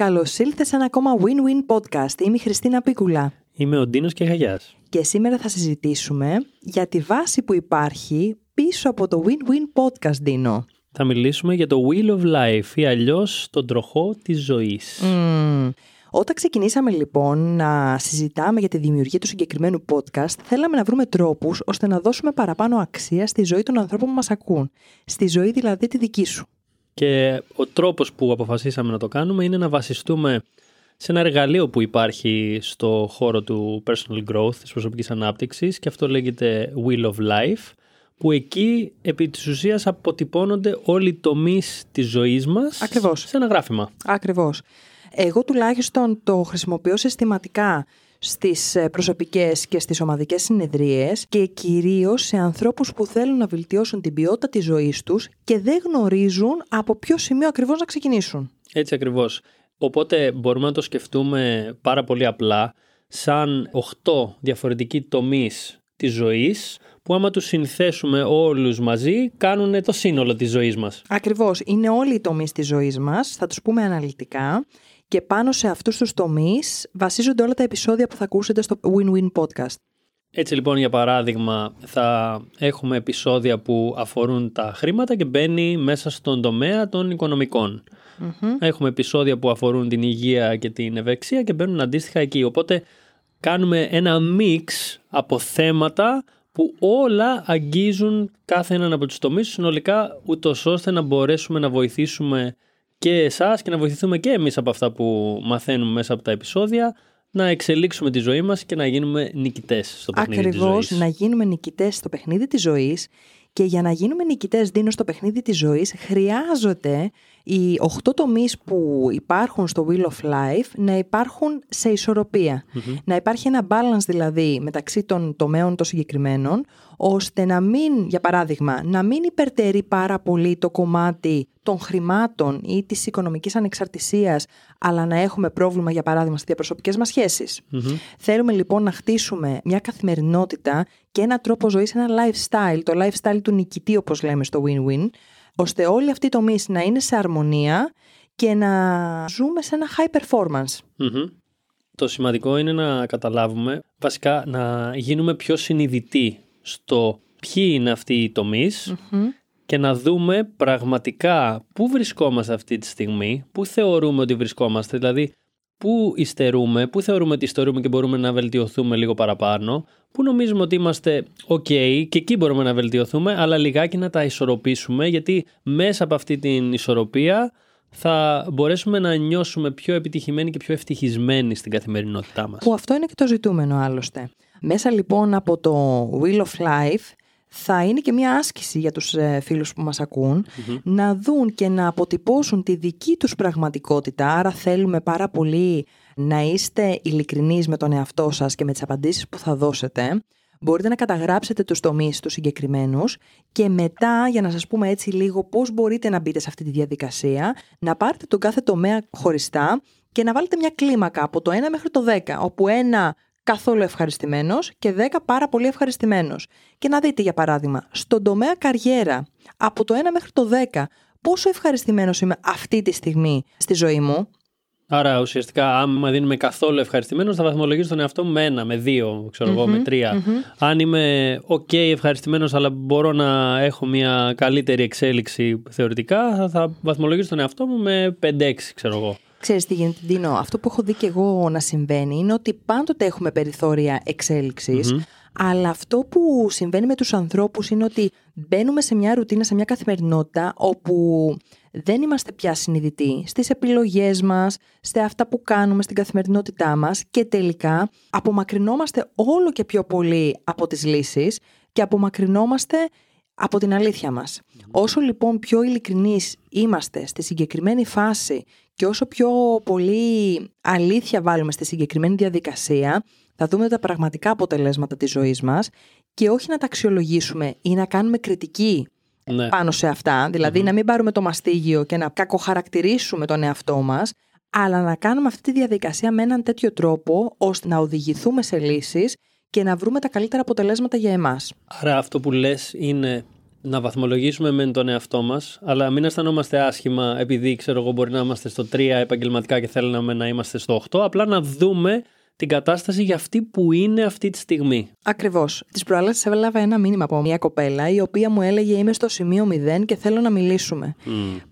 Καλώς ήλθες σε ένα ακόμα Win-Win Podcast. Είμαι η Χριστίνα Πίκουλα. Είμαι ο Δίνος Κεχαγιάς. Και σήμερα θα συζητήσουμε για τη βάση που υπάρχει πίσω από το Win-Win Podcast, Δίνο. Θα μιλήσουμε για το Wheel of Life ή αλλιώς τον τροχό της ζωής. Όταν ξεκινήσαμε λοιπόν να συζητάμε για τη δημιουργία του συγκεκριμένου podcast, θέλαμε να βρούμε τρόπους ώστε να δώσουμε παραπάνω αξία στη ζωή των ανθρώπων που μας ακούν. Στη ζωή δηλαδή τη δική σου. Και ο τρόπος που αποφασίσαμε να το κάνουμε είναι να βασιστούμε σε ένα εργαλείο που υπάρχει στο χώρο του personal growth, της προσωπικής ανάπτυξης, και αυτό λέγεται Wheel of Life, που εκεί επί της ουσίας αποτυπώνονται όλοι οι τομείς της ζωής μας. Ακριβώς. Σε ένα γράφημα. Ακριβώς. Εγώ τουλάχιστον το χρησιμοποιώ συστηματικά στις προσωπικές και στις ομαδικές συνεδρίες και κυρίως σε ανθρώπους που θέλουν να βελτιώσουν την ποιότητα της ζωής τους και δεν γνωρίζουν από ποιο σημείο ακριβώς να ξεκινήσουν. Έτσι ακριβώς. Οπότε μπορούμε να το σκεφτούμε πάρα πολύ απλά σαν 8 διαφορετικοί τομείς της ζωής που άμα τους συνθέσουμε όλους μαζί κάνουν το σύνολο της ζωής μας. Ακριβώς. Είναι όλοι οι τομείς της ζωής μας, θα τους πούμε αναλυτικά. Και πάνω σε αυτούς τους τομείς βασίζονται όλα τα επεισόδια που θα ακούσετε στο Win-Win Podcast. Έτσι λοιπόν, για παράδειγμα, θα έχουμε επεισόδια που αφορούν τα χρήματα και μπαίνει μέσα στον τομέα των οικονομικών. Mm-hmm. Έχουμε επεισόδια που αφορούν την υγεία και την ευεξία και μπαίνουν αντίστοιχα εκεί. Οπότε κάνουμε ένα μίξ από θέματα που όλα αγγίζουν κάθε έναν από τους τομείς συνολικά, ούτως ώστε να μπορέσουμε να βοηθήσουμε και εσάς και να βοηθηθούμε και εμείς από αυτά που μαθαίνουμε μέσα από τα επεισόδια, να εξελίξουμε τη ζωή μας και να γίνουμε νικητές στο παιχνίδι της ζωής. Ακριβώς, να γίνουμε νικητές στο παιχνίδι της ζωής. Και για να γίνουμε νικητές, Δίνω, στο παιχνίδι της ζωής, χρειάζονται οι 8 τομείς που υπάρχουν στο Wheel of Life να υπάρχουν σε ισορροπία. Mm-hmm. Να υπάρχει ένα balance δηλαδή μεταξύ των τομέων των συγκεκριμένων, ώστε να μην, για παράδειγμα, να μην υπερτερεί πάρα πολύ το κομμάτι των χρημάτων ή της οικονομικής ανεξαρτησίας, αλλά να έχουμε πρόβλημα, για παράδειγμα, στις διαπροσωπικές μας σχέσεις. Mm-hmm. Θέλουμε λοιπόν να χτίσουμε μια καθημερινότητα και ένα τρόπο ζωής, ένα lifestyle, το lifestyle του νικητή, όπως λέμε στο Win-Win, ώστε όλοι αυτοί οι τομείς να είναι σε αρμονία και να ζούμε σε ένα high performance. Mm-hmm. Το σημαντικό είναι να καταλάβουμε, βασικά να γίνουμε πιο συνειδητοί στο ποιοι είναι αυτοί οι τομείς, mm-hmm. και να δούμε πραγματικά πού βρισκόμαστε αυτή τη στιγμή, πού θεωρούμε ότι βρισκόμαστε, δηλαδή πού υστερούμε, πού θεωρούμε ότι υστερούμε και μπορούμε να βελτιωθούμε λίγο παραπάνω, πού νομίζουμε ότι είμαστε ok και εκεί μπορούμε να βελτιωθούμε, αλλά λιγάκι να τα ισορροπήσουμε, γιατί μέσα από αυτή την ισορροπία θα μπορέσουμε να νιώσουμε πιο επιτυχημένοι και πιο ευτυχισμένοι στην καθημερινότητά μας. Που αυτό είναι και το ζητούμενο άλλωστε. Μέσα λοιπόν από το Wheel of Life θα είναι και μια άσκηση για τους φίλους που μας ακούν, mm-hmm. να δουν και να αποτυπώσουν τη δική τους πραγματικότητα. Άρα θέλουμε πάρα πολύ να είστε ειλικρινείς με τον εαυτό σας και με τις απαντήσεις που θα δώσετε. Μπορείτε να καταγράψετε τους τομείς τους συγκεκριμένους και μετά, για να σας πούμε έτσι λίγο πώς μπορείτε να μπείτε σε αυτή τη διαδικασία, να πάρετε τον κάθε τομέα χωριστά και να βάλετε μια κλίμακα από το 1 μέχρι το 10, όπου ένα καθόλου ευχαριστημένος και 10 πάρα πολύ ευχαριστημένος. Και να δείτε, για παράδειγμα, στον τομέα καριέρα, από το 1 μέχρι το 10, πόσο ευχαριστημένος είμαι αυτή τη στιγμή στη ζωή μου. Άρα, ουσιαστικά, άμα δεν είμαι καθόλου ευχαριστημένος, θα βαθμολογήσω τον εαυτό μου με 1, με 2, ξέρω εγώ, mm-hmm, με 3. Mm-hmm. Αν είμαι ok ευχαριστημένος, αλλά μπορώ να έχω μια καλύτερη εξέλιξη θεωρητικά, θα βαθμολογήσω τον εαυτό μου με 5-6, ξέρω εγώ. Ξέρεις τι γίνεται, Ντίνο, αυτό που έχω δει και εγώ να συμβαίνει είναι ότι πάντοτε έχουμε περιθώρια εξέλιξης, mm-hmm. αλλά αυτό που συμβαίνει με τους ανθρώπους είναι ότι μπαίνουμε σε μια ρουτίνα, σε μια καθημερινότητα όπου δεν είμαστε πια συνειδητοί στις επιλογές μας, σε αυτά που κάνουμε στην καθημερινότητά μας και τελικά απομακρυνόμαστε όλο και πιο πολύ από τις λύσεις και απομακρυνόμαστε από την αλήθεια μας. Όσο λοιπόν πιο ειλικρινείς είμαστε στη συγκεκριμένη φάση και όσο πιο πολύ αλήθεια βάλουμε στη συγκεκριμένη διαδικασία, θα δούμε τα πραγματικά αποτελέσματα της ζωής μας και όχι να τα αξιολογήσουμε ή να κάνουμε κριτική, ναι, πάνω σε αυτά. Δηλαδή, mm-hmm. να μην πάρουμε το μαστίγιο και να κακοχαρακτηρίσουμε τον εαυτό μας, αλλά να κάνουμε αυτή τη διαδικασία με έναν τέτοιο τρόπο ώστε να οδηγηθούμε σε λύσεις και να βρούμε τα καλύτερα αποτελέσματα για εμάς. Άρα αυτό που λες είναι να βαθμολογήσουμε μεν τον εαυτό μας, αλλά μην αισθανόμαστε άσχημα επειδή ξέρω εγώ μπορεί να είμαστε στο 3 επαγγελματικά και θέλαμε να είμαστε στο 8, απλά να δούμε την κατάσταση για αυτή που είναι αυτή τη στιγμή. Ακριβώς. Τις προάλλες έλαβα ένα μήνυμα από μια κοπέλα η οποία μου έλεγε είμαι στο σημείο 0 και θέλω να μιλήσουμε.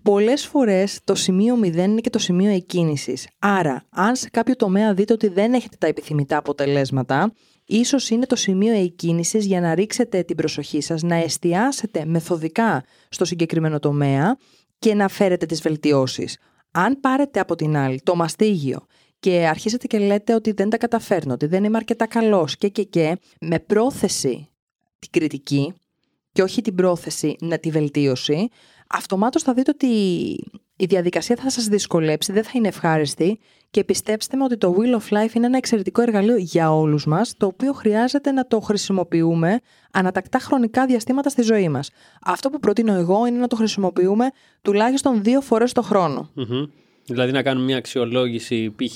Πολλές φορές το σημείο 0 είναι και το σημείο εκκίνησης. Άρα, αν σε κάποιο τομέα δείτε ότι δεν έχετε τα επιθυμητά αποτελέσματα, ίσως είναι το σημείο εκκίνησης για να ρίξετε την προσοχή σας, να εστιάσετε μεθοδικά στο συγκεκριμένο τομέα και να φέρετε τις βελτιώσεις. Αν πάρετε από την άλλη το μαστίγιο και αρχίσετε και λέτε ότι δεν τα καταφέρνω, ότι δεν είμαι αρκετά καλός και με πρόθεση την κριτική και όχι την πρόθεση να τη βελτίωση, αυτομάτως θα δείτε ότι η διαδικασία θα σας δυσκολέψει, δεν θα είναι ευχάριστη και πιστέψτε με ότι το Wheel of Life είναι ένα εξαιρετικό εργαλείο για όλους μας, το οποίο χρειάζεται να το χρησιμοποιούμε ανατακτά χρονικά διαστήματα στη ζωή μας. Αυτό που προτείνω εγώ είναι να το χρησιμοποιούμε τουλάχιστον 2 φορές το χρόνο. Mm-hmm. Δηλαδή να κάνουμε μια αξιολόγηση, π.χ.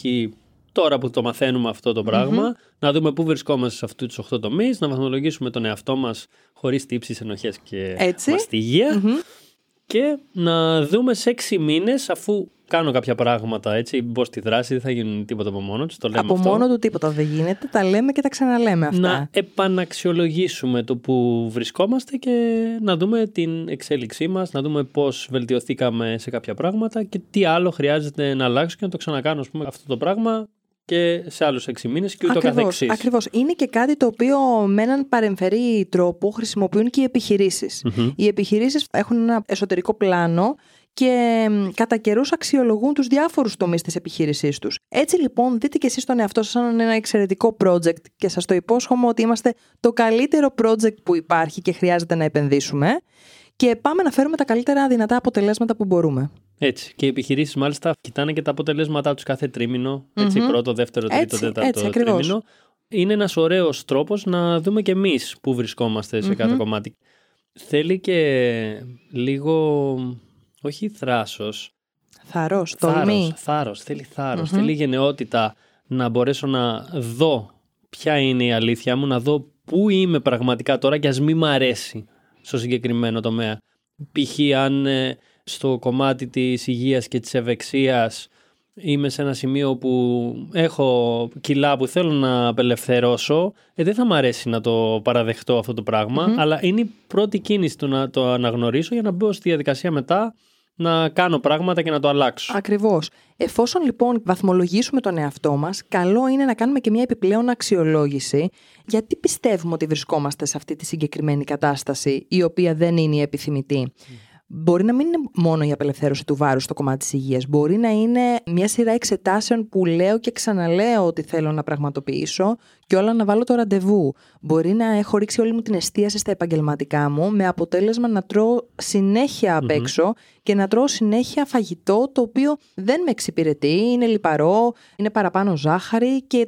τώρα που το μαθαίνουμε αυτό το πράγμα, να δούμε πού βρισκόμαστε σε αυτούς τους 8 τομείς, να βαθμολογήσουμε τον εαυτό μας χωρίς τύψεις, ενοχές και μαστιγεία και να δούμε σε 6 μήνες αφού κάνω κάποια πράγματα, έτσι, μπω στη δράση, δεν θα γίνει τίποτα από μόνο του. Από αυτό. Μόνο του τίποτα δεν γίνεται, τα λέμε και τα ξαναλέμε αυτά. Να επαναξιολογήσουμε το που βρισκόμαστε και να δούμε την εξέλιξή μας, να δούμε πώς βελτιωθήκαμε σε κάποια πράγματα και τι άλλο χρειάζεται να αλλάξω και να το ξανακάνω, ας πούμε, αυτό το πράγμα και σε άλλους 6 μήνες και ούτω καθεξής. Ακριβώς. Είναι και κάτι το οποίο με έναν παρεμφερή τρόπο χρησιμοποιούν και οι επιχειρήσεις. Οι επιχειρήσεις έχουν ένα εσωτερικό πλάνο και κατά καιρούς αξιολογούν τους διάφορους τομείς της επιχείρησής τους. Έτσι λοιπόν, δείτε και εσείς τον εαυτό σας σαν ένα εξαιρετικό project και σας το υπόσχομαι ότι είμαστε το καλύτερο project που υπάρχει και χρειάζεται να επενδύσουμε και πάμε να φέρουμε τα καλύτερα δυνατά αποτελέσματα που μπορούμε. Έτσι. Και οι επιχειρήσεις μάλιστα κοιτάνε και τα αποτελέσματά τους κάθε τρίμηνο, έτσι, πρώτο, δεύτερο, τρίτο, τέταρτο τρίμηνο. Είναι ένας ωραίος τρόπος να δούμε και εμείς που βρισκόμαστε σε κάθε κομμάτι. Θέλει και λίγο... Όχι θράσος. Θάρρος, τολμή. Θάρρος, θέλει θάρρος, θέλει γενναιότητα να μπορέσω να δω ποια είναι η αλήθεια μου, να δω πού είμαι πραγματικά τώρα και ας μην μ' αρέσει στο συγκεκριμένο τομέα. Π.χ. αν στο κομμάτι της υγείας και της ευεξίας είμαι σε ένα σημείο που έχω κιλά που θέλω να απελευθερώσω, δεν θα μ' αρέσει να το παραδεχτώ αυτό το πράγμα, αλλά είναι η πρώτη κίνηση του να το αναγνωρίσω για να μπω στη διαδικασία μετά να κάνω πράγματα και να το αλλάξω. Ακριβώς. Εφόσον λοιπόν βαθμολογήσουμε τον εαυτό μας, καλό είναι να κάνουμε και μια επιπλέον αξιολόγηση γιατί πιστεύουμε ότι βρισκόμαστε σε αυτή τη συγκεκριμένη κατάσταση η οποία δεν είναι η επιθυμητή. Μπορεί να μην είναι μόνο η απελευθέρωση του βάρους στο κομμάτι της υγείας. Μπορεί να είναι μια σειρά εξετάσεων που λέω και ξαναλέω ότι θέλω να πραγματοποιήσω και όλα να βάλω το ραντεβού. Μπορεί να έχω ρίξει όλη μου την εστίαση στα επαγγελματικά μου με αποτέλεσμα να τρώω συνέχεια απ' έξω και να τρώω συνέχεια φαγητό το οποίο δεν με εξυπηρετεί, είναι λιπαρό, είναι παραπάνω ζάχαρη και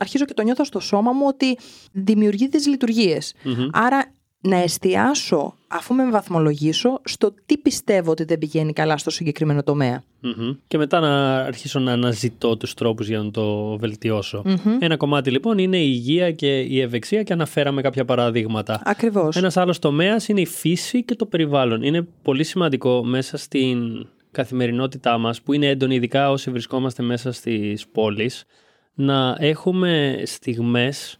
αρχίζω και το νιώθω στο σώμα μου ότι δημιουργεί δυσλειτουργίες. Άρα να εστιάσω, αφού με βαθμολογήσω, στο τι πιστεύω ότι δεν πηγαίνει καλά στο συγκεκριμένο τομέα. Και μετά να αρχίσω να αναζητώ τους τρόπους για να το βελτιώσω. Ένα κομμάτι λοιπόν είναι η υγεία και η ευεξία και αναφέραμε κάποια παραδείγματα. Ακριβώς. Ένας άλλος τομέας είναι η φύση και το περιβάλλον. Είναι πολύ σημαντικό μέσα στην καθημερινότητά μας, που είναι έντονη ειδικά όσοι βρισκόμαστε μέσα στις πόλεις, να έχουμε στιγμές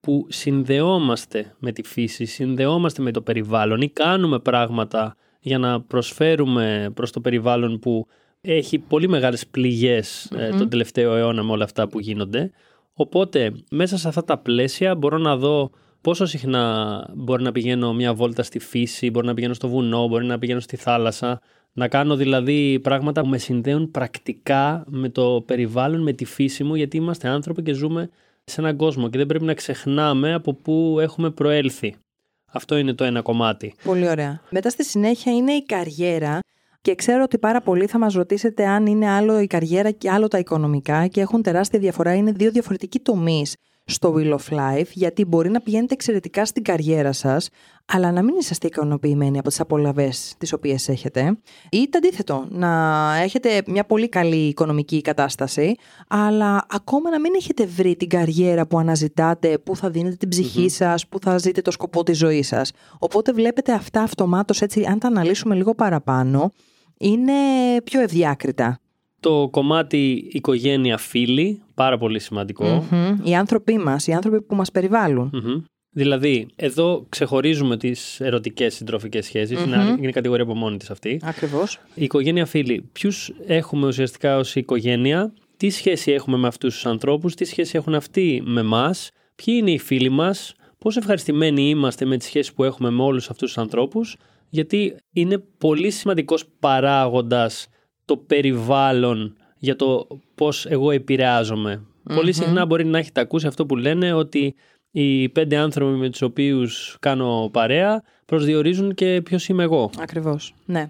που συνδεόμαστε με τη φύση, συνδεόμαστε με το περιβάλλον ή κάνουμε πράγματα για να προσφέρουμε προς το περιβάλλον που έχει πολύ μεγάλες πληγές τον τελευταίο αιώνα με όλα αυτά που γίνονται. Οπότε μέσα σε αυτά τα πλαίσια μπορώ να δω πόσο συχνά μπορεί να πηγαίνω μια βόλτα στη φύση, μπορεί να πηγαίνω στο βουνό, μπορεί να πηγαίνω στη θάλασσα. Να κάνω δηλαδή πράγματα που με συνδέουν πρακτικά με το περιβάλλον, με τη φύση μου, γιατί είμαστε άνθρωποι και ζούμε σε έναν κόσμο και δεν πρέπει να ξεχνάμε από πού έχουμε προέλθει. Αυτό είναι το ένα κομμάτι. Πολύ ωραία. Μετά στη συνέχεια είναι η καριέρα και ξέρω ότι πάρα πολλοί θα μας ρωτήσετε αν είναι άλλο η καριέρα και άλλο τα οικονομικά και έχουν τεράστια διαφορά, είναι 2 διαφορετικοί τομείς στο Wheel of Life, γιατί μπορεί να πηγαίνετε εξαιρετικά στην καριέρα σας, αλλά να μην είσαστε ικανοποιημένοι από τις απολαβές τις οποίες έχετε, ή το αντίθετο, να έχετε μια πολύ καλή οικονομική κατάσταση, αλλά ακόμα να μην έχετε βρει την καριέρα που αναζητάτε, που θα δίνετε την ψυχή σας, που θα ζείτε το σκοπό της ζωής σας. Οπότε βλέπετε αυτά αυτομάτως, έτσι, αν τα αναλύσουμε λίγο παραπάνω, είναι πιο ευδιάκριτα. Το κομμάτι οικογένεια, φίλοι, πάρα πολύ σημαντικό. Οι άνθρωποι μας, οι άνθρωποι που μας περιβάλλουν. Δηλαδή, εδώ ξεχωρίζουμε τις ερωτικές συντροφικές σχέσεις. Είναι κατηγορία από μόνη της αυτή. Ακριβώς. Η οικογένεια, φίλοι. Ποιους έχουμε ουσιαστικά ως οικογένεια, τι σχέση έχουμε με αυτούς τους ανθρώπους, τι σχέση έχουν αυτοί με εμάς, ποιοι είναι οι φίλοι μας, πόσο ευχαριστημένοι είμαστε με τις σχέσεις που έχουμε με όλους αυτούς τους ανθρώπους, γιατί είναι πολύ σημαντικός παράγοντας το περιβάλλον για το πώς εγώ επηρεάζομαι. Πολύ συχνά μπορεί να έχετε ακούσει αυτό που λένε ότι οι 5 άνθρωποι με τους οποίους κάνω παρέα προσδιορίζουν και ποιος είμαι εγώ. Ακριβώς, ναι.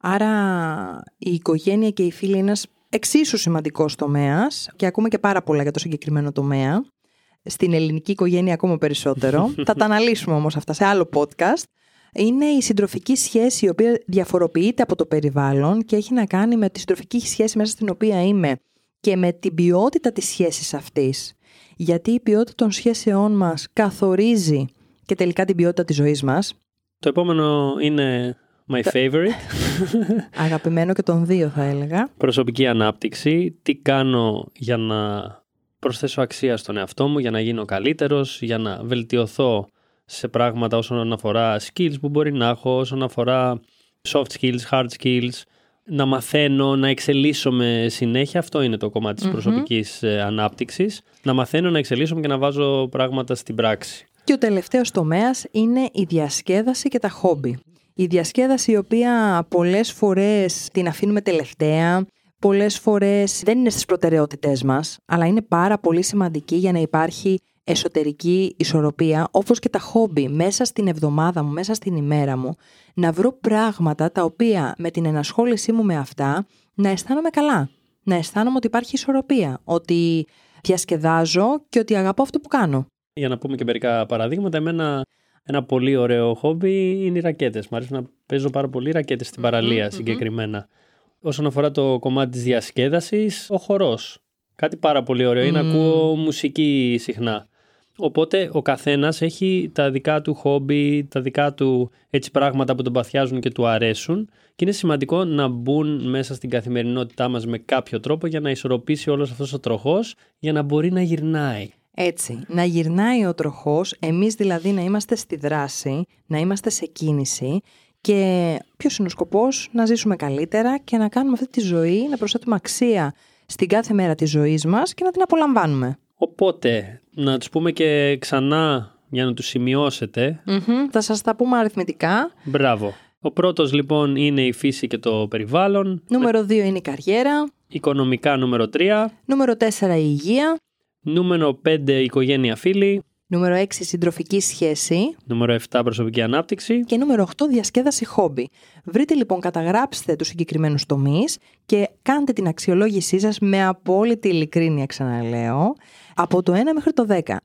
Άρα η οικογένεια και οι φίλοι είναι ένας εξίσου σημαντικός τομέας και ακούμε και πάρα πολλά για το συγκεκριμένο τομέα. Στην ελληνική οικογένεια ακόμα περισσότερο. Θα τα αναλύσουμε όμως αυτά σε άλλο podcast. Είναι η συντροφική σχέση η οποία διαφοροποιείται από το περιβάλλον και έχει να κάνει με τη συντροφική σχέση μέσα στην οποία είμαι και με την ποιότητα της σχέσης αυτής. Γιατί η ποιότητα των σχέσεών μας καθορίζει και τελικά την ποιότητα της ζωής μας. Το επόμενο είναι my favorite. Αγαπημένο και των δύο θα έλεγα. Προσωπική ανάπτυξη. Τι κάνω για να προσθέσω αξία στον εαυτό μου, για να γίνω καλύτερος, για να βελτιωθώ σε πράγματα όσον αφορά skills που μπορεί να έχω, όσον αφορά soft skills, hard skills, να μαθαίνω, να εξελίσσομαι συνέχεια. Αυτό είναι το κομμάτι της προσωπικής ανάπτυξης. Να μαθαίνω, να εξελίσσομαι και να βάζω πράγματα στην πράξη. Και ο τελευταίος τομέας είναι η διασκέδαση και τα χόμπι. Η διασκέδαση η οποία πολλές φορές την αφήνουμε τελευταία, πολλές φορές δεν είναι στις προτεραιότητές μας, αλλά είναι πάρα πολύ σημαντική για να υπάρχει εσωτερική ισορροπία, όπως και τα χόμπι, μέσα στην εβδομάδα μου, μέσα στην ημέρα μου, να βρω πράγματα τα οποία με την ενασχόλησή μου με αυτά να αισθάνομαι καλά, να αισθάνομαι ότι υπάρχει ισορροπία, ότι διασκεδάζω και ότι αγαπώ αυτό που κάνω. Για να πούμε και μερικά παραδείγματα, εμένα ένα πολύ ωραίο χόμπι είναι οι ρακέτες. Μου αρέσει να παίζω πάρα πολύ ρακέτες στην παραλία συγκεκριμένα. Όσον αφορά το κομμάτι της διασκέδασης, ο χορός. Κάτι πάρα πολύ ωραίο είναι να ακούω μουσική συχνά. Οπότε ο καθένας έχει τα δικά του χόμπι, τα δικά του έτσι πράγματα που τον παθιάζουν και του αρέσουν και είναι σημαντικό να μπουν μέσα στην καθημερινότητά μας με κάποιο τρόπο για να ισορροπήσει όλος αυτός ο τροχός, για να μπορεί να γυρνάει. Έτσι, να γυρνάει ο τροχός, εμείς δηλαδή να είμαστε στη δράση, να είμαστε σε κίνηση και ποιος είναι ο σκοπός, να ζήσουμε καλύτερα και να κάνουμε αυτή τη ζωή, να προσθέτουμε αξία στην κάθε μέρα της ζωής μας και να την απολαμβάνουμε. Οπότε, να τους πούμε και ξανά για να τους σημειώσετε. Θα σας τα πούμε αριθμητικά. Μπράβο. Ο πρώτος λοιπόν είναι η φύση και το περιβάλλον. Νούμερο 2 είναι η καριέρα. Οικονομικά νούμερο 3. Νούμερο 4 η υγεία. Νούμερο 5 η οικογένεια, φίλοι. Νούμερο 6 συντροφική σχέση. Νούμερο 7 προσωπική ανάπτυξη. Και νούμερο 8 διασκέδαση χόμπι. Βρείτε λοιπόν, καταγράψτε τους συγκεκριμένους τομείς και κάντε την αξιολόγησή σας με απόλυτη ειλικρίνεια, ξαναλέω, από το 1 μέχρι το 10.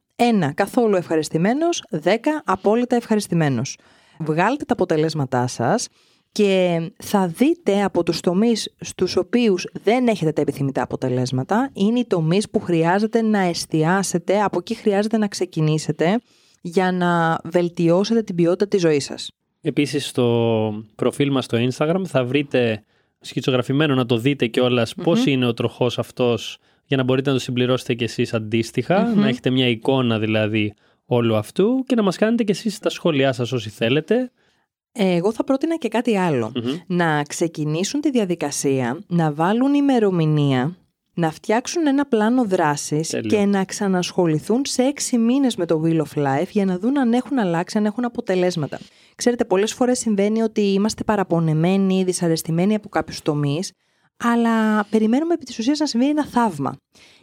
1 καθόλου ευχαριστημένος, 10 απόλυτα ευχαριστημένος. Βγάλτε τα αποτελέσματά σας και θα δείτε από τους τομείς στους οποίους δεν έχετε τα επιθυμητά αποτελέσματα, είναι οι τομείς που χρειάζεται να εστιάσετε, από εκεί χρειάζεται να ξεκινήσετε για να βελτιώσετε την ποιότητα της ζωής σας. Επίσης στο προφίλ μας στο Instagram θα βρείτε σχητσογραφημένο, να το δείτε κιόλας, πώς είναι ο τροχός αυτός για να μπορείτε να το συμπληρώσετε κι εσείς αντίστοιχα, να έχετε μια εικόνα δηλαδή όλου αυτού και να μας κάνετε κι εσείς τα σχόλιά σας όσοι θέλετε. Εγώ θα πρότεινα και κάτι άλλο. Να ξεκινήσουν τη διαδικασία, να βάλουν ημερομηνία, να φτιάξουν ένα πλάνο δράσης και να ξανασχοληθούν σε 6 μήνες με το Wheel of Life για να δουν αν έχουν αλλάξει, αν έχουν αποτελέσματα. Ξέρετε, πολλές φορές συμβαίνει ότι είμαστε παραπονεμένοι, δυσαρεστημένοι από κάποιους τομείς, αλλά περιμένουμε επί της ουσίας να συμβεί ένα θαύμα.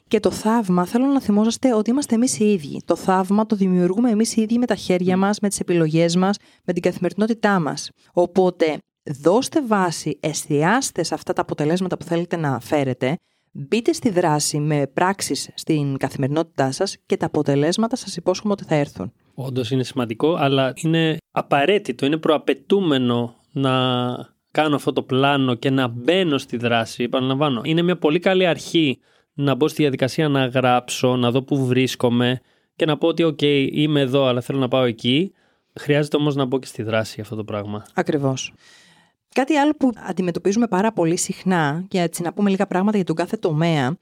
Και το θαύμα, θέλω να θυμόσαστε ότι είμαστε εμείς οι ίδιοι. Το θαύμα το δημιουργούμε εμείς οι ίδιοι με τα χέρια μας, με τις επιλογές μας, με την καθημερινότητά μας. Οπότε δώστε βάση, εστιάστε σε αυτά τα αποτελέσματα που θέλετε να φέρετε, Μπείτε στη δράση με πράξεις στην καθημερινότητά σας και τα αποτελέσματα σας υπόσχομαι ότι θα έρθουν. Όντως είναι σημαντικό, αλλά είναι απαραίτητο, είναι προαπαιτούμενο να κάνω αυτό το πλάνο και να μπαίνω στη δράση. Επαναλαμβάνω, είναι μια πολύ καλή αρχή να μπω στη διαδικασία να γράψω, να δω που βρίσκομαι και να πω ότι okay, είμαι εδώ, αλλά θέλω να πάω εκεί. Χρειάζεται όμως να μπω και στη δράση αυτό το πράγμα. Ακριβώς. Κάτι άλλο που αντιμετωπίζουμε πάρα πολύ συχνά, και έτσι να πούμε λίγα πράγματα για τον κάθε τομέα,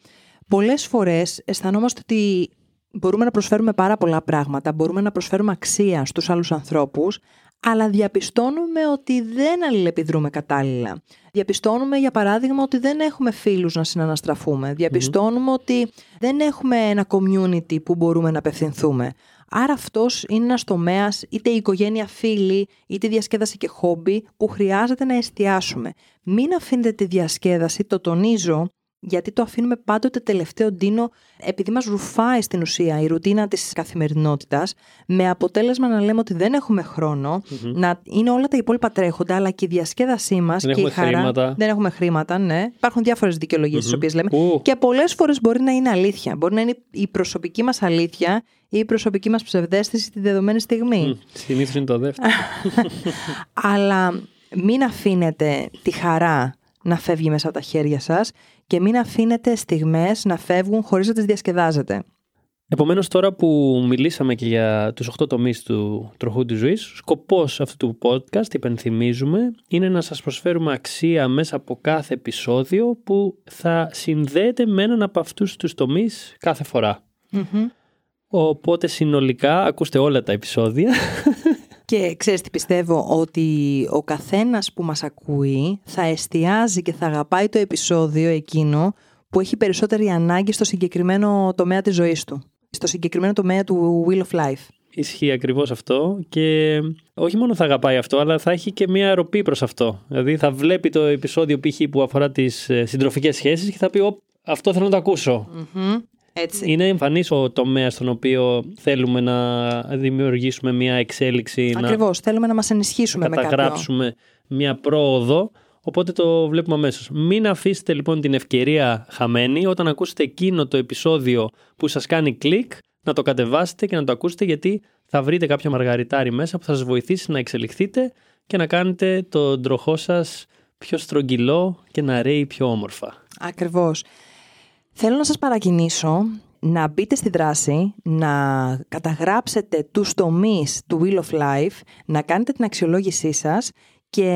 πολλές φορές αισθανόμαστε ότι μπορούμε να προσφέρουμε πάρα πολλά πράγματα, μπορούμε να προσφέρουμε αξία στους άλλους ανθρώπους, αλλά διαπιστώνουμε ότι δεν αλληλεπιδρούμε κατάλληλα. Διαπιστώνουμε, για παράδειγμα, ότι δεν έχουμε φίλους να συναναστραφούμε. Διαπιστώνουμε ότι δεν έχουμε ένα community που μπορούμε να απευθυνθούμε. Άρα αυτός είναι ένας τομέας, είτε η οικογένεια, φίλοι, είτε η διασκέδαση και χόμπι, που χρειάζεται να εστιάσουμε. Μην αφήνετε τη διασκέδαση, το τονίζω, γιατί το αφήνουμε πάντοτε τελευταίο, Ντίνο, επειδή μας ρουφάει στην ουσία η ρουτίνα της καθημερινότητας, με αποτέλεσμα να λέμε ότι δεν έχουμε χρόνο, να είναι όλα τα υπόλοιπα τρέχοντα, αλλά και η διασκέδασή μας και η χαρά. Χρήματα. Δεν έχουμε χρήματα, ναι. Υπάρχουν διάφορες δικαιολογίες τις οποίες λέμε. Και πολλές φορές μπορεί να είναι αλήθεια. Μπορεί να είναι η προσωπική μας αλήθεια ή η προσωπική μας ψευδαίσθηση τη δεδομένη στιγμή. Συνήθως είναι το δεύτερο. Αλλά μην αφήνετε τη χαρά να φεύγει μέσα από τα χέρια σας και μην αφήνετε στιγμές να φεύγουν χωρίς να τις διασκεδάζετε. Επομένως, τώρα που μιλήσαμε και για τους 8 τομείς του τροχού της ζωής, σκοπός αυτού του podcast, υπενθυμίζουμε, είναι να σας προσφέρουμε αξία μέσα από κάθε επεισόδιο που θα συνδέεται με έναν από αυτούς τους τομείς κάθε φορά. Οπότε συνολικά ακούστε όλα τα επεισόδια. Και ξέρεις τι πιστεύω, ότι ο καθένας που μας ακούει θα εστιάζει και θα αγαπάει το επεισόδιο εκείνο που έχει περισσότερη ανάγκη στο συγκεκριμένο τομέα της ζωής του. Στο συγκεκριμένο τομέα του Wheel of Life. Ισχύει ακριβώς αυτό, και όχι μόνο θα αγαπάει αυτό, αλλά θα έχει και μια ροπή προς αυτό. Δηλαδή θα βλέπει το επεισόδιο π.χ. που αφορά τις συντροφικές σχέσεις και θα πει αυτό θέλω να το ακούσω. Έτσι. Είναι εμφανής ο τομέας στον οποίο θέλουμε να δημιουργήσουμε μια εξέλιξη. Ακριβώς, θέλουμε να μας ενισχύσουμε, να καταγράψουμε μια πρόοδο, οπότε το βλέπουμε αμέσως. Μην αφήσετε λοιπόν την ευκαιρία χαμένη, όταν ακούσετε εκείνο το επεισόδιο που σας κάνει κλικ, να το κατεβάσετε και να το ακούσετε, γιατί θα βρείτε κάποιο μαργαριτάρι μέσα που θα σας βοηθήσει να εξελιχθείτε και να κάνετε τον τροχό σας πιο στρογγυλό και να ρέει πιο όμορφα. Ακριβώς. Θέλω να σας παρακινήσω να μπείτε στη δράση, να καταγράψετε τους τομείς του Wheel of Life, να κάνετε την αξιολόγησή σας και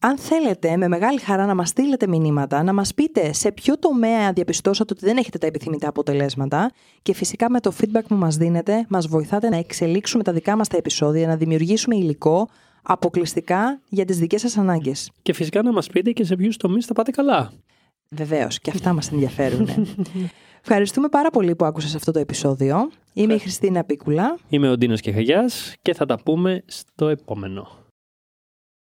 αν θέλετε με μεγάλη χαρά να μας στείλετε μηνύματα, να μας πείτε σε ποιο τομέα διαπιστώσατε ότι δεν έχετε τα επιθυμητά αποτελέσματα, και φυσικά με το feedback που μας δίνετε μας βοηθάτε να εξελίξουμε τα δικά μας τα επεισόδια, να δημιουργήσουμε υλικό αποκλειστικά για τις δικές σας ανάγκες. Και φυσικά να μας πείτε και σε ποιους τομείς θα πάτε καλά. Βεβαίως, και αυτά μας ενδιαφέρουν. Ευχαριστούμε πάρα πολύ που άκουσες αυτό το επεισόδιο. Είμαι η Χριστίνα Πίκουλα. Είμαι ο Ντίνος Κεχαγιάς και θα τα πούμε στο επόμενο.